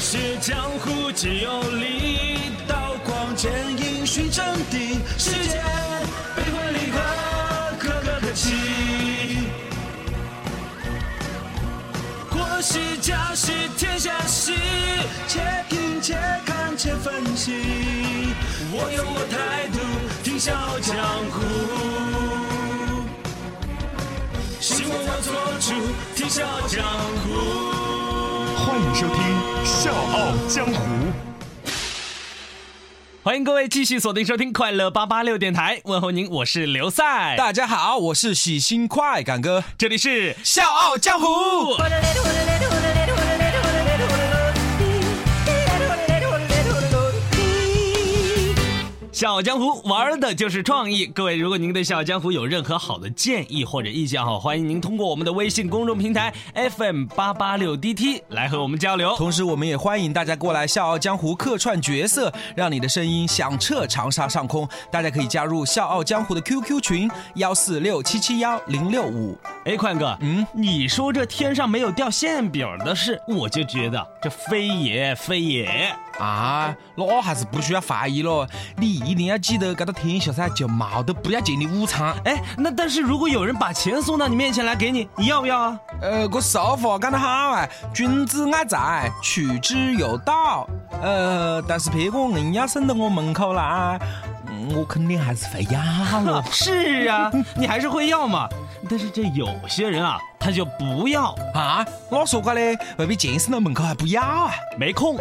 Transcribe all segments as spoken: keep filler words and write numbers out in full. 是江湖皆有理，刀光剑影寻真谛。世间悲欢离合，可歌可泣。国事家事天下事，且听且看且分析。我有我态度，听笑江湖。是我我做主，听笑江湖。欢迎收听《笑傲江湖》，欢迎各位继续锁定收听快乐八八六电台，问候您，我是刘赛。大家好，我是喜新快感哥，这里是《笑傲江湖》。笑傲江湖玩的就是创意，各位如果您对笑傲江湖有任何好的建议或者意见，欢迎您通过我们的微信公众平台 F M 八八六 D T 来和我们交流。同时我们也欢迎大家过来笑傲江湖客串角色，让你的声音响彻长沙上空。大家可以加入笑傲江湖的 Q Q 群一四六七七一零六五。哎，宽哥，嗯，你说这天上没有掉馅饼的事，我就觉得这非也非也啊，那还是不需要怀疑了。你一定要记得，搿个天下噻就冇得不要钱的午餐。哎，那但是如果有人把钱送到你面前来给你，你要不要啊？呃，搿手法讲得好啊，君子爱财，取之有道。呃，但是别个硬要送到我门口来，我肯定还是会要了。是啊，你还是会要嘛。但是这有些人啊，他就不要啊。老说话嘞，未必钱送到门口还不要啊，没空。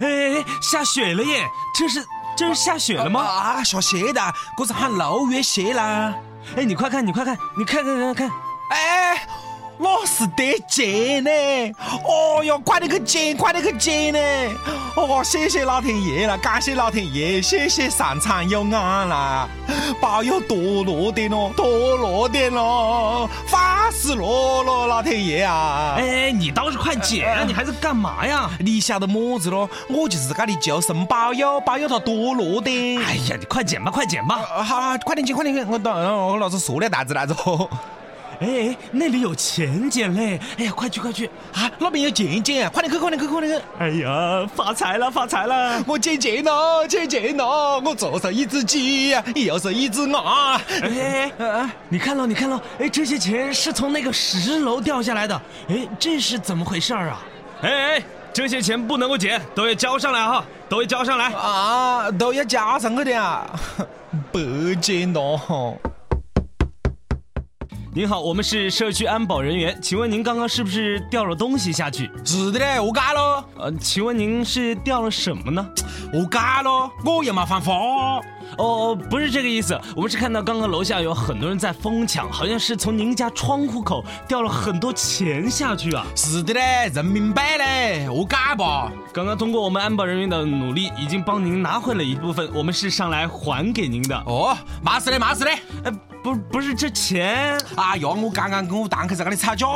哎，下雪了耶！这是这是下雪了吗？啊，下雪的，这是喊六月雪啦！哎，你快看，你快看，你看看看看！哎，那是得捡呢！哦哟，快点去捡，快点去捡呢！哦，谢谢老天爷啦，感谢老天爷，谢谢上苍有眼啦，保佑多落点咯，多落点咯，发死落咯，老天爷啊！哎，你倒是快捡啊、呃！你还在干嘛呀？你晓得么子咯？我就是跟你求神保佑，保佑他多落点。哎呀，你快捡吧，快捡吧！呃、好, 好，快点捡，快点捡！我等我老子说了大字来着。哎，那里有钱捡嘞！哎呀，快去快去啊！那边有钱捡，快点去快点去快点去！哎呀，发财了发财了！我捡钱咯捡钱咯！我左手一只鸡，右手一只鹅。哎哎哎！你看了你看了！哎，这些钱是从那个十楼掉下来的。哎，这是怎么回事啊？哎哎，这些钱不能够捡，都要交上来哈，都要交上来啊，都要交上去的啊，白捡咯。您好，我们是社区安保人员，请问您刚刚是不是掉了东西下去？是的嘞，我嘎咯。呃，请问您是掉了什么呢？我嘎咯，我也没犯法。哦，不是这个意思，我们是看到刚刚楼下有很多人在疯抢，好像是从您家窗户口掉了很多钱下去啊。是的嘞，人民币嘞，我嘎吧。刚刚通过我们安保人员的努力，已经帮您拿回了一部分，我们是上来还给您的。哦，没事嘞，没事嘞。呃不, 不是这钱，哎呀，我刚刚跟我堂客在那里吵架，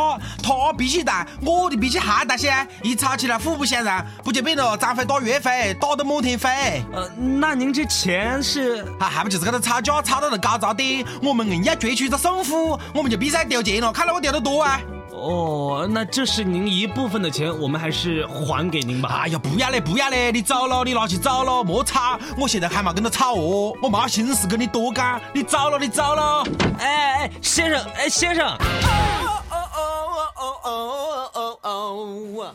他脾气大，我的脾气还大些，一吵起来互不相让，不就变了张飞打岳飞，打得满天飞。呃，那您这钱是？啊，还不就是跟他吵架，吵到了高潮点，我们硬要追出这胜负，我们就比赛丢钱了，看来我丢得多啊。哦，那这是您一部分的钱，我们还是还给您吧。哎呀，不要嘞，不要嘞，你走了，你拿去走了，莫吵，我现在还没跟他吵哦，我没心思跟你多讲，你走了，你走了。哎哎，先生，哎先生。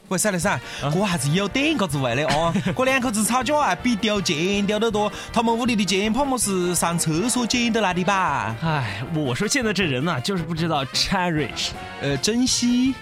喂，算了算了，我还是有点个滋味嘞哦。这两口子吵架啊，比丢钱丢得多。他们屋里的钱，怕么是上厕所捡得来的吧？哎，我说现在这人啊，就是不知道 cherish， 呃，珍惜。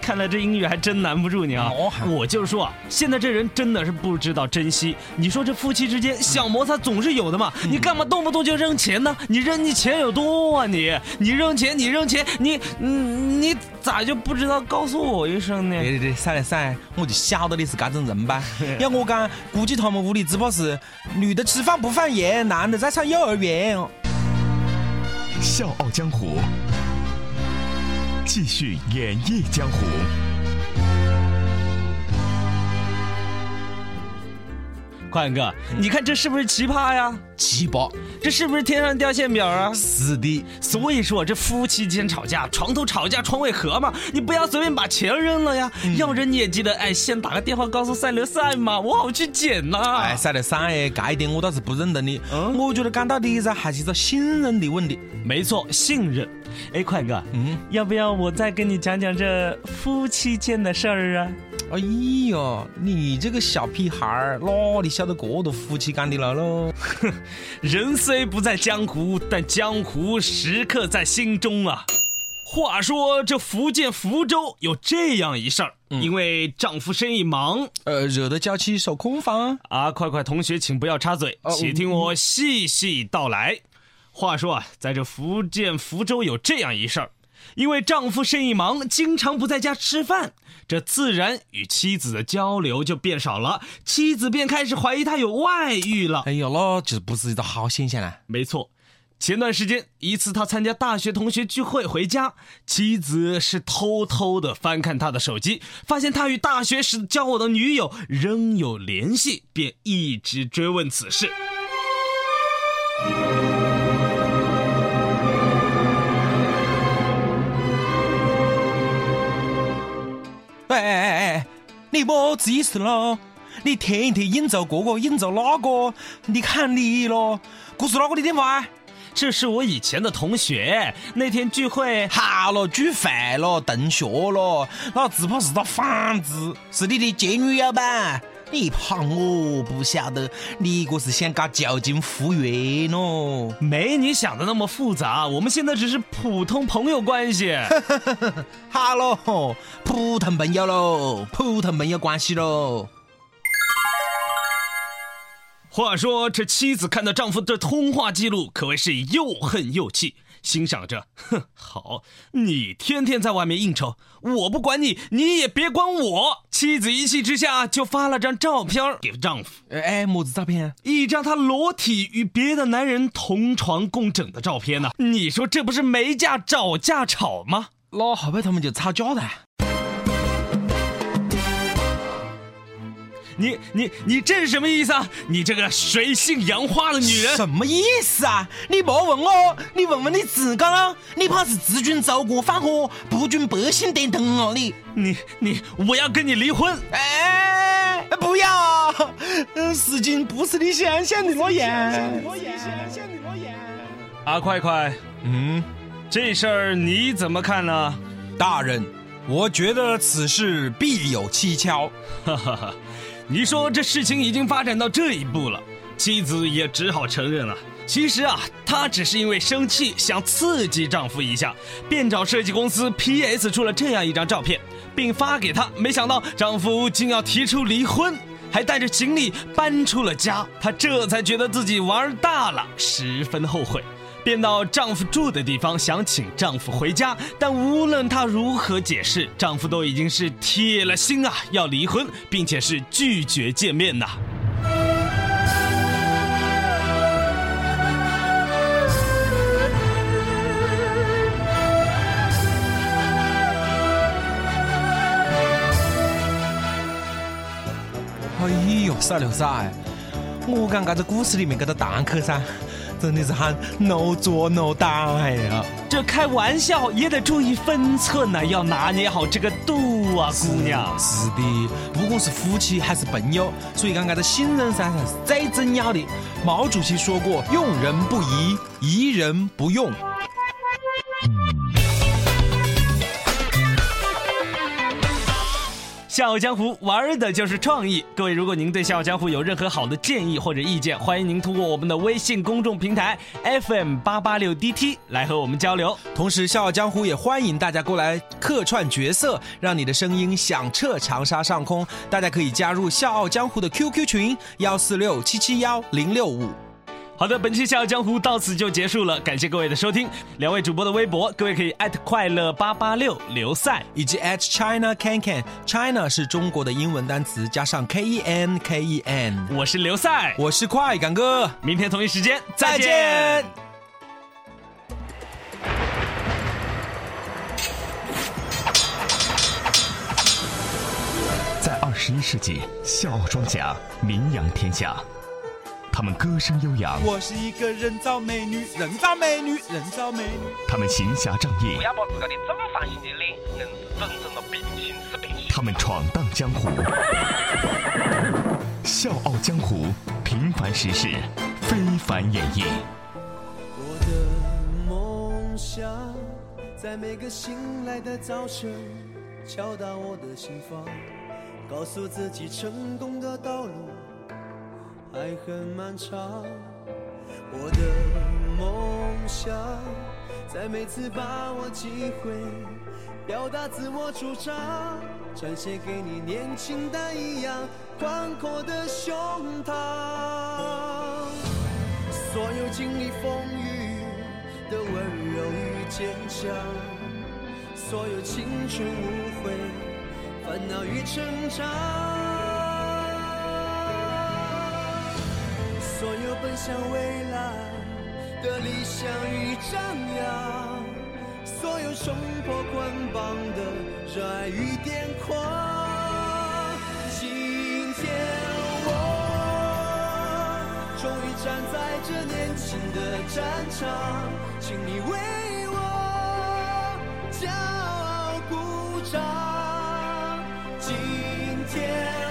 看来这英语还真难不住你啊！我就说啊，现在这人真的是不知道珍惜。你说这夫妻之间小摩擦总是有的嘛，你干嘛动不动就扔钱呢？你扔你钱有多啊你？你扔钱，你扔钱，你你咋就不知道告诉我一声呢？对对对，算了算了，我就晓得你是搿种人吧。要我讲，估计他们屋里只怕是女的吃饭不放盐，男的在上幼儿园。笑傲江湖。继续演绎江湖。宽哥，你看这是不是奇葩呀？奇葩，这是不是天上掉馅饼啊？是的。所以说这夫妻间吵架，床头吵架床尾和嘛，你不要随便把钱扔了呀、嗯、要人你也记得哎，先打个电话告诉三六三嘛，我好去捡呐、啊。哎，三六三哎，这一点我倒是不认得你、嗯、我觉得讲到底噻，还是个信任的问题。没错，信任。哎，宽哥，嗯，要不要我再跟你讲讲这夫妻间的事儿啊？哎呀，你这个小屁孩哪里晓得这多夫妻间的了喽？人虽不在江湖，但江湖时刻在心中啊。话说这福建福州有这样一事儿、嗯，因为丈夫生意忙，呃，惹得娇妻守空房啊！快快，同学请不要插嘴，且听我细细道来。呃话说啊，在这福建福州有这样一事儿，因为丈夫生意忙，经常不在家吃饭，这自然与妻子的交流就变少了，妻子便开始怀疑他有外遇了。哎呦咯，这不是一个好现象啊！没错，前段时间一次他参加大学同学聚会回家，妻子是偷偷的翻看他的手机，发现他与大学时交往的女友仍有联系，便一直追问此事。哎哎哎哎，你么子意思咯？你天天应酬这个应酬那个，你看你咯，这是哪个的电话？这是我以前的同学，那天聚会，好了，聚会了，同学了，那只怕是个贩子，是你的前女友吧？你怕我不晓得，你这是想搞酒精服员咯？没你想的那么复杂，我们现在只是普通朋友关系。好咯，普通朋友咯，普通朋友关系咯。话说这妻子看到丈夫的通话记录，可谓是又恨又气，心想着，哼，好，你天天在外面应酬，我不管你，你也别管我。妻子一气之下就发了张照片给丈夫。哎，么子照片、啊？一张他裸体与别的男人同床共枕的照片呢、啊？你说这不是没架找架吵吗？那后边他们就吵架了。你你你这是什么意思啊？你这个水性杨花的女人，什么意思啊？你别问我，你问问你自己啊！你怕是自寻走火犯火，不准百姓点灯啊！你你你，我要跟你离婚！哎，不要啊！事情不是你想象的那样。啊，快快，嗯，这事儿你怎么看呢？大人，我觉得此事必有蹊跷。哈哈哈。你说这事情已经发展到这一步了，妻子也只好承认了。其实啊，她只是因为生气想刺激丈夫一下，便找设计公司 P S 出了这样一张照片，并发给她。没想到丈夫竟要提出离婚，还带着行李搬出了家。她这才觉得自己玩大了，十分后悔，便到丈夫住的地方想请丈夫回家，但无论她如何解释，丈夫都已经是铁了心啊要离婚，并且是拒绝见面呐、啊。哎呦，傻了傻，我感觉这故事里面这个堂客噻，真的是喊 no 做 no 大呀！这开玩笑也得注意分寸呢、啊，要拿捏好这个度啊，姑娘。是的，不管是夫妻还是朋友，所以刚刚的信任噻是最重要的。毛主席说过：“用人不疑，疑人不用。”笑傲江湖玩的就是创意，各位，如果您对笑傲江湖有任何好的建议或者意见，欢迎您通过我们的微信公众平台 F M 八八六 D T 来和我们交流。同时，笑傲江湖也欢迎大家过来客串角色，让你的声音响彻长沙上空。大家可以加入笑傲江湖的 Q Q 群一四六七七一零六五。好的，本期笑傲江湖到此就结束了，感谢各位的收听。两位主播的微博，各位可以 at 快乐八八六刘赛，以及 at China KenKen。China 是中国的英文单词，加上 K E N K E N。我是刘赛，我是快感哥，明天同一时间再见。再见。在二十一世纪，笑傲庄家，名扬天下。他们歌声悠扬，我是一个人造美女，人造美女，人造美女。他们行侠仗义，不要把自个的正方形的脸弄成真正的平行四边形。他们闯荡江湖，笑傲江湖，平凡时事，非凡演绎。我的梦想，在每个醒来的早晨，敲打我的心房，告诉自己成功的道路还很漫长。我的梦想，在每次把握机会，表达自我主张，展现给你年轻的一样宽阔的胸膛。所有经历风雨的温柔与坚强，所有青春无悔烦恼与成长，所有奔向未来的理想与张扬，所有冲破捆绑的热爱与癫狂。今天我终于站在这年轻的战场，请你为我骄傲鼓掌。今天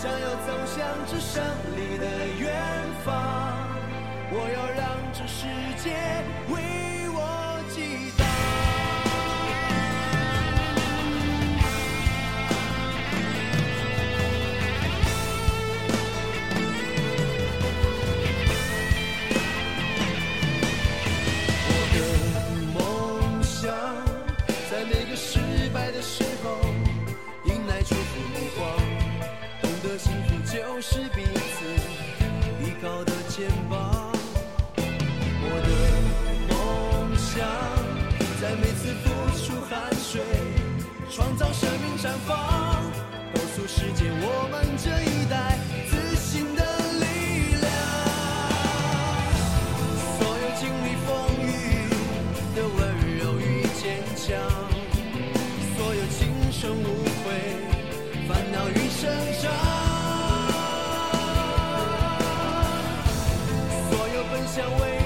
将要走向这胜利的远方，我要让这世界为我激荡。我的梦想，在每个失败的时候迎来祝福目光，幸福就是彼此依靠的肩膀。我的梦想，在每次付出汗水，创造生命绽放，告诉世界我们这一代自信的力量。所有经历风雨的温柔与坚强，所有今生无悔烦恼与成长，向未